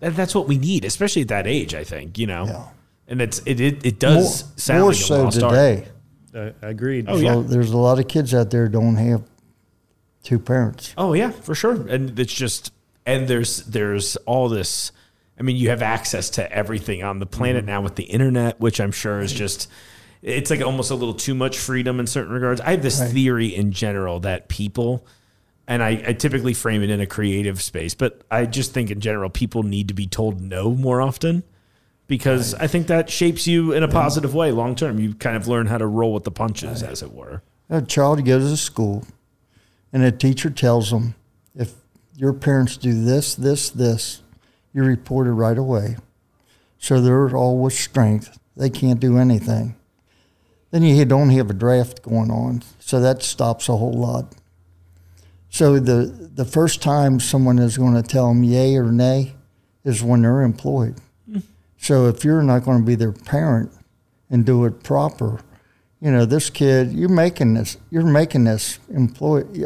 That, that's what we need, especially at that age, I think, you know. Yeah. And it's, it, it, it does more, sound more like so a lost today. Art. I, I agreed. Oh, so yeah. There's a lot of kids out there don't have two parents. Oh, yeah, for sure. And it's just, and there's there's all this, I mean, you have access to everything on the planet now with the internet, which I'm sure is just, it's like almost a little too much freedom in certain regards. I have this right. theory in general that people, and I, I typically frame it in a creative space, but I just think in general, people need to be told no more often because right. I think that shapes you in a positive way long term. You kind of learn how to roll with the punches, right. as it were. A child goes to school. And a teacher tells them, if your parents do this, this, this, you report it right away. So they're all with strength. They can't do anything. Then you don't have a draft going on. So that stops a whole lot. So the, the first time someone is going to tell them yay or nay is when they're employed. Mm-hmm. So if you're not going to be their parent and do it proper, you know, this kid, you're making this, you're making this employee,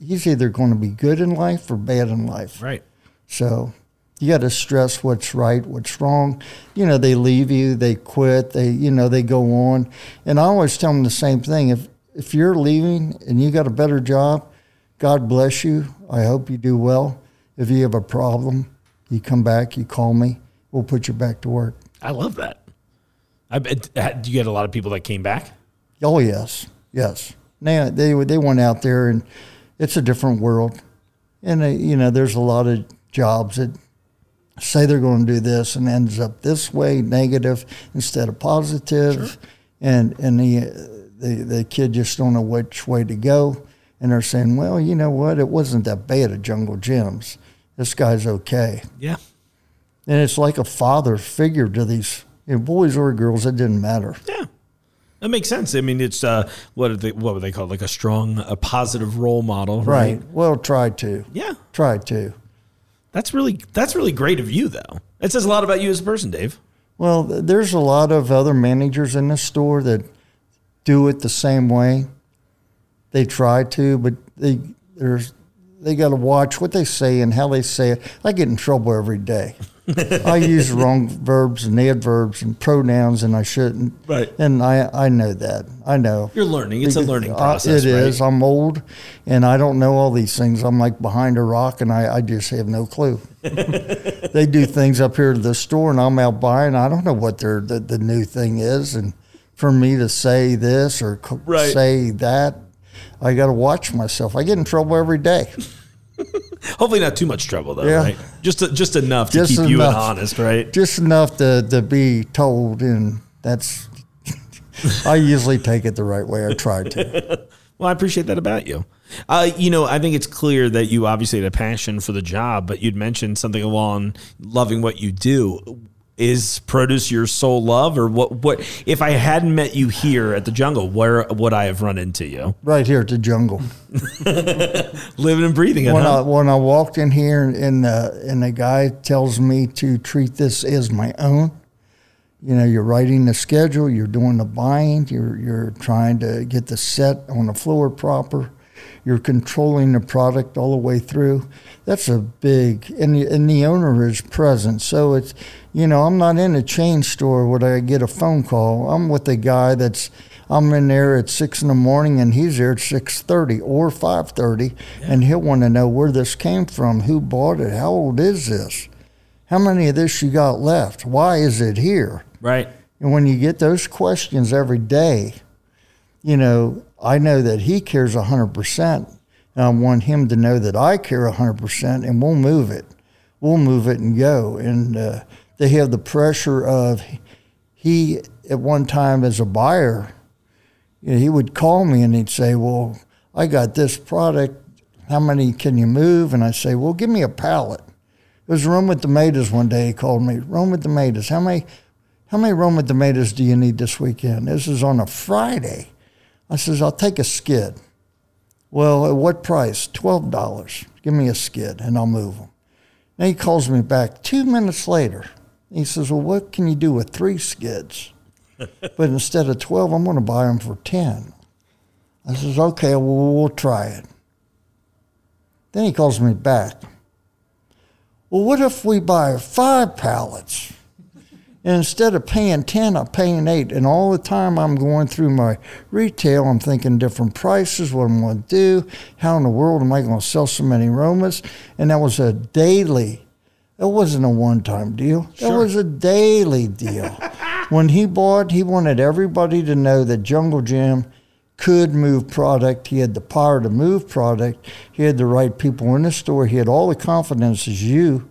he's either going to be good in life or bad in life. Right. So you got to stress what's right, what's wrong. You know, they leave you, they quit, they, you know, they go on. And I always tell them the same thing. If, if you're leaving and you got a better job, God bless you. I hope you do well. If you have a problem, you come back, you call me, we'll put you back to work. I love that. I bet, do you get a lot of people that came back? Oh, yes, yes. Now, they they went out there, and it's a different world. And, they, you know, there's a lot of jobs that say they're going to do this and ends up this way, negative instead of positive. Sure. And and the, the, the kid just don't know which way to go. And they're saying, well, you know what? It wasn't that bad at Jungle Jim's. This guy's okay. Yeah. And it's like a father figure to these, you know, boys or girls. It didn't matter. Yeah. That makes sense. I mean, it's uh, what are they, what would they call it? Like a strong, a positive role model, right? right? Well, try to, yeah, try to. That's really that's really great of you, though. It says a lot about you as a person, Dave. Well, there's a lot of other managers in this store that do it the same way. They try to, but they there's they got to watch what they say and how they say it. I get in trouble every day. I use wrong verbs and adverbs and pronouns, and I shouldn't. Right. And I, I know that. I know. You're learning. It's because a learning process, I, It right? is. I'm old, and I don't know all these things. I'm like behind a rock, and I, I just have no clue. They do things up here to the store, and I'm out buying. I don't know what their the, the new thing is. And for me to say this or co- right. say that, I got to watch myself. I get in trouble every day. Hopefully not too much trouble, though, yeah. right? Just to, just enough to just keep enough, you honest, right? Just enough to, to be told, and that's – I usually take it the right way. I try to. Well, I appreciate that about you. Uh, you know, I think it's clear that you obviously had a passion for the job, but you'd mentioned something along loving what you do. Is produce your sole love, or what? What if I hadn't met you here at the Jungle? Where would I have run into you? Right here at the Jungle, living and breathing. When huh? I when I walked in here, and the and the guy tells me to treat this as my own. You know, you're writing the schedule, you're doing the buying, you're you're trying to get the set on the floor proper. You're controlling the product all the way through. That's a big, and the, and the owner is present. So it's, you know, I'm not in a chain store where I get a phone call. I'm with a guy that's, I'm in there at six in the morning, and he's there at six thirty or five thirty, yeah. and he'll want to know where this came from, who bought it, how old is this, how many of this you got left, why is it here? Right. And when you get those questions every day, you know, I know that he cares one hundred percent, and I want him to know that I care one hundred percent, and we'll move it. We'll move it and go. And uh, they have the pressure of he, at one time as a buyer, you know, he would call me and he'd say, well, I got this product. How many can you move? And I say, well, give me a pallet. It was Rome with tomatoes one day. He called me, Rome with tomatoes. How many? how many Roma tomatoes do you need this weekend? This is on a Friday. I says, I'll take a skid. Well, at what price? twelve dollars. Give me a skid, and I'll move them. Now he calls me back two minutes later. He says, well, what can you do with three skids? But instead of twelve, I'm going to buy them for ten. I says, okay, well, we'll try it. Then he calls me back. Well, what if we buy five pallets? And instead of paying ten, I'm paying eight. And all the time I'm going through my retail, I'm thinking different prices, what I'm going to do, how in the world am I going to sell so many Romas? And that was a daily, that wasn't a one-time deal. That sure. was a daily deal. When he bought, he wanted everybody to know that Jungle Jim could move product. He had the power to move product. He had the right people in the store. He had all the confidence as you.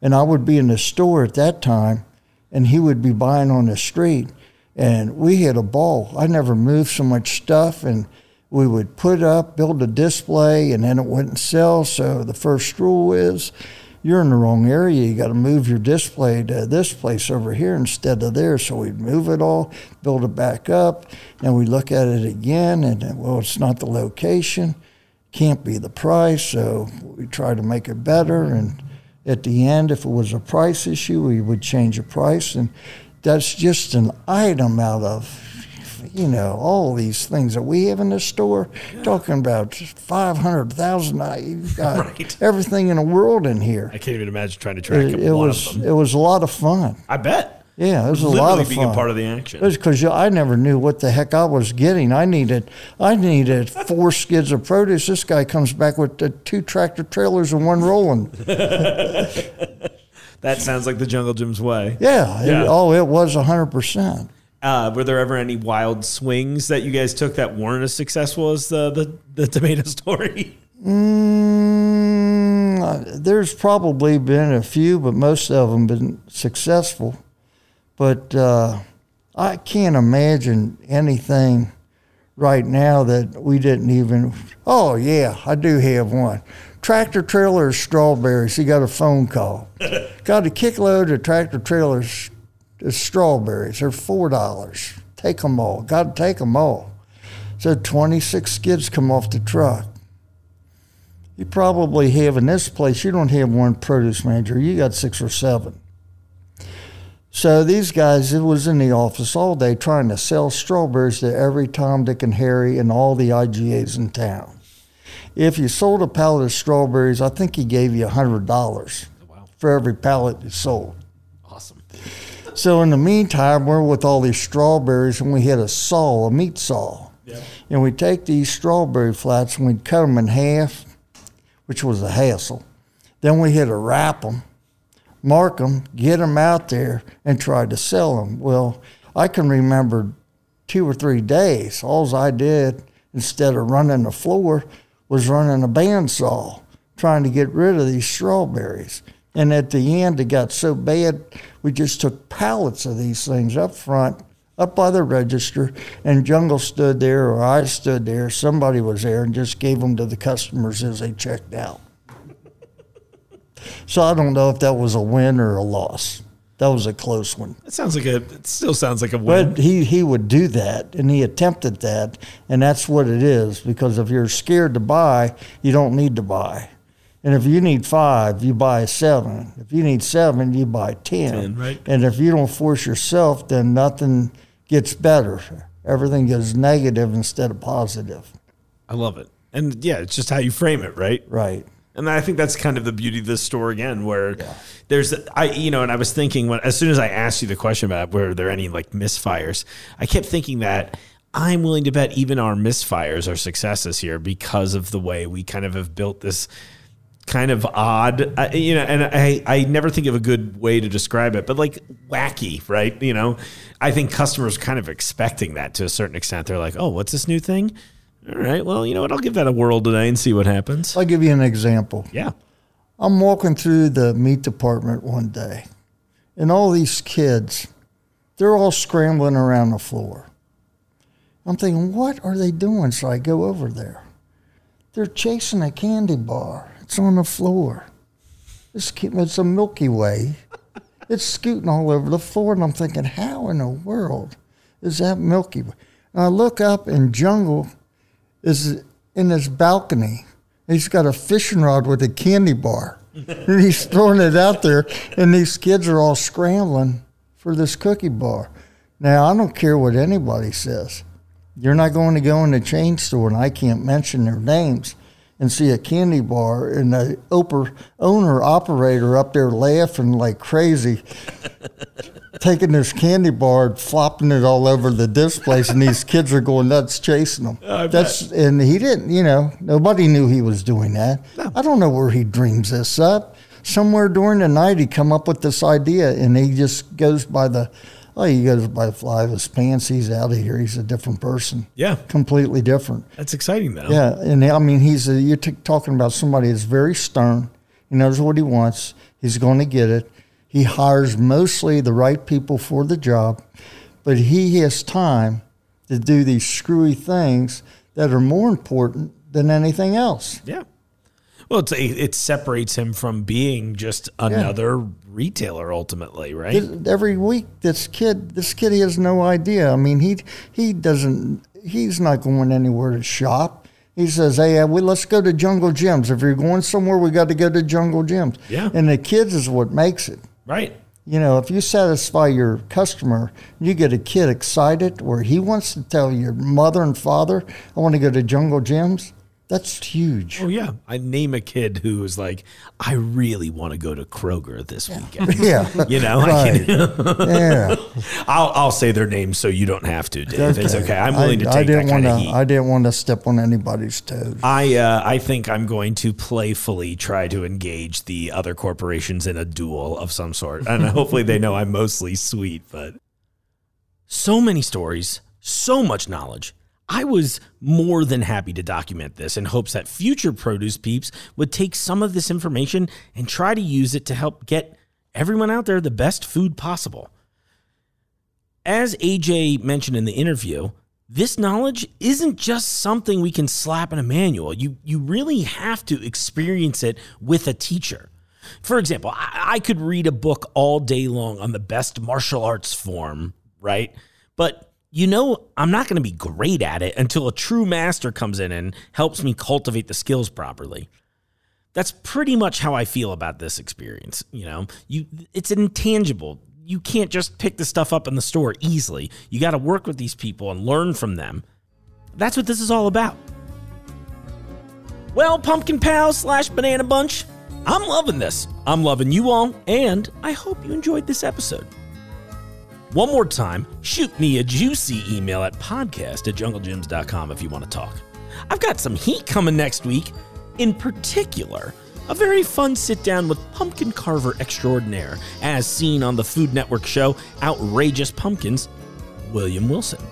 And I would be in the store at that time, and he would be buying on the street. And we had a ball. I never moved so much stuff, and we would put up, build a display, and then it wouldn't sell. So the first rule is, you're in the wrong area. You got to move your display to this place over here instead of there. So we'd move it all, build it back up, and we look at it again, and, well, it's not the location. Can't be the price, so we try to make it better, and at the end, if it was a price issue, we would change the price, and that's just an item out of, you know, all these things that we have in this store. Yeah. Talking about five hundred thousand dollars, you've got right. everything in the world in here. I can't even imagine trying to track it, a it lot was, of them. It was a lot of fun. I bet. Yeah, it was Literally a lot of fun. Being part of the action. It was because I never knew what the heck I was getting. I needed, I needed four skids of produce. This guy comes back with the two tractor trailers and one rolling. That sounds like the Jungle Jim's way. Yeah. yeah. It, oh, it was a hundred percent. Uh, were there ever any wild swings that you guys took that weren't as successful as the the, the tomato story? Mm, there's probably been a few, but most of them been successful. But uh, I can't imagine anything right now that we didn't even. Oh, yeah, I do have one. Tractor trailer of strawberries. He got a phone call. Got a kick load of tractor trailers of strawberries. They're four dollars. Take them all. Got to take them all. So twenty-six skids come off the truck. You probably have in this place, you don't have one produce manager. You got six or seven. So these guys, it was in the office all day trying to sell strawberries to every Tom, Dick, and Harry and all the I G As in town. If you sold a pallet of strawberries, I think he gave you one hundred dollars wow. for every pallet you sold. Awesome. So in the meantime, we're with all these strawberries, and we had a saw, a meat saw. Yeah. And we'd take these strawberry flats, and we'd cut them in half, which was a hassle. Then we had to wrap them. Mark them, get them out there, and try to sell them. Well, I can remember two or three days. All I did, instead of running the floor, was running a bandsaw, trying to get rid of these strawberries. And at the end, it got so bad, we just took pallets of these things up front, up by the register, and Jungle stood there, or I stood there, somebody was there, and just gave them to the customers as they checked out. So I don't know if that was a win or a loss. That was a close one. It sounds like a. It still sounds like a win. But he, he would do that, and he attempted that, and that's what it is. Because if you're scared to buy, you don't need to buy. And if you need five, you buy seven. If you need seven, you buy ten. ten right. And if you don't force yourself, then nothing gets better. Everything goes negative instead of positive. I love it, and yeah, it's just how you frame it, right? Right. And I think that's kind of the beauty of this store again, where yeah. there's, I, you know, and I was thinking when, as soon as I asked you the question about were there any like misfires, I kept thinking that I'm willing to bet even our misfires are successes here because of the way we kind of have built this kind of odd, uh, you know, and I, I never think of a good way to describe it, but like wacky, right? You know, I think customers are kind of expecting that to a certain extent. They're like, oh, what's this new thing? All right, well, you know what? I'll give that a whirl today and see what happens. I'll give you an example. Yeah. I'm walking through the meat department one day, and all these kids, they're all scrambling around the floor. I'm thinking, what are they doing? So I go over there. They're chasing a candy bar. It's on the floor. It's, it's a Milky Way. It's scooting all over the floor, and I'm thinking, how in the world is that Milky Way? And I look up, and Jungle is in his balcony. He's got a fishing rod with a candy bar, and he's throwing it out there, and these kids are all scrambling for this cookie bar. Now, I don't care what anybody says. You're not going to go in a chain store, and I can't mention their names, and see a candy bar and the owner operator up there laughing like crazy, taking this candy bar and flopping it all over the displays, and these kids are going nuts chasing them. I That's bet. And he didn't, you know, nobody knew he was doing that. No. I don't know where he dreams this up. Somewhere during the night he come up with this idea, and he just goes by the, oh, he goes by the fly of his pants. He's out of here. He's a different person. Yeah. Completely different. That's exciting, though. Yeah. And, I mean, he's a, you're t- talking about somebody that's very stern. He knows what he wants. He's going to get it. He hires mostly the right people for the job. But he has time to do these screwy things that are more important than anything else. Yeah. Well, it's, it separates him from being just another yeah. retailer ultimately, right? It, every week, this kid, this kid, he has no idea. I mean, he he doesn't, he's not going anywhere to shop. He says, "Hey, we, let's go to Jungle Jim's. If you're going somewhere, we got to go to Jungle Jim's." Yeah. And the kids is what makes it, right? You know, if you satisfy your customer, you get a kid excited where he wants to tell your mother and father, "I want to go to Jungle Jim's." That's huge. Oh, yeah. I name a kid who is like, I really want to go to Kroger this yeah. weekend. Yeah. You know? Right. I can, yeah. I'll, I'll say their name so you don't have to, Dave. Okay. It's okay. I'm willing I, to take I didn't that kind wanna, of heat. I didn't want to step on anybody's toes. I, uh, I think I'm going to playfully try to engage the other corporations in a duel of some sort. And hopefully they know I'm mostly sweet. But so many stories, so much knowledge. I was more than happy to document this in hopes that future produce peeps would take some of this information and try to use it to help get everyone out there the best food possible. As A J mentioned in the interview, this knowledge isn't just something we can slap in a manual. You, you really have to experience it with a teacher. For example, I, I could read a book all day long on the best martial arts form, right? But you know, I'm not going to be great at it until a true master comes in and helps me cultivate the skills properly. That's pretty much how I feel about this experience. You know, you it's intangible. You can't just pick the stuff up in the store easily. You got to work with these people and learn from them. That's what this is all about. Well, Pumpkin Pals slash Banana Bunch, I'm loving this. I'm loving you all, and I hope you enjoyed this episode. One more time, shoot me a juicy email at podcast at jungle gyms dot com if you want to talk. I've got some heat coming next week. In particular, a very fun sit-down with pumpkin carver extraordinaire, as seen on the Food Network show Outrageous Pumpkins, William Wilson.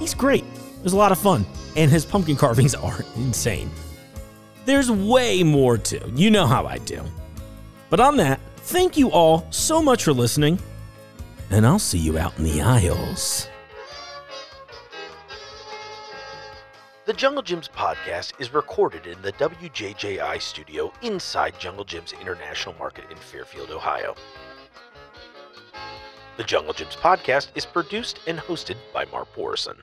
He's great. It was a lot of fun, and his pumpkin carvings are insane. There's way more, too. You know how I do. But on that, thank you all so much for listening. And I'll see you out in the aisles. The Jungle Jim's podcast is recorded in the W J J I studio inside Jungle Jim's International Market in Fairfield, Ohio. The Jungle Jim's podcast is produced and hosted by Mark Morrison.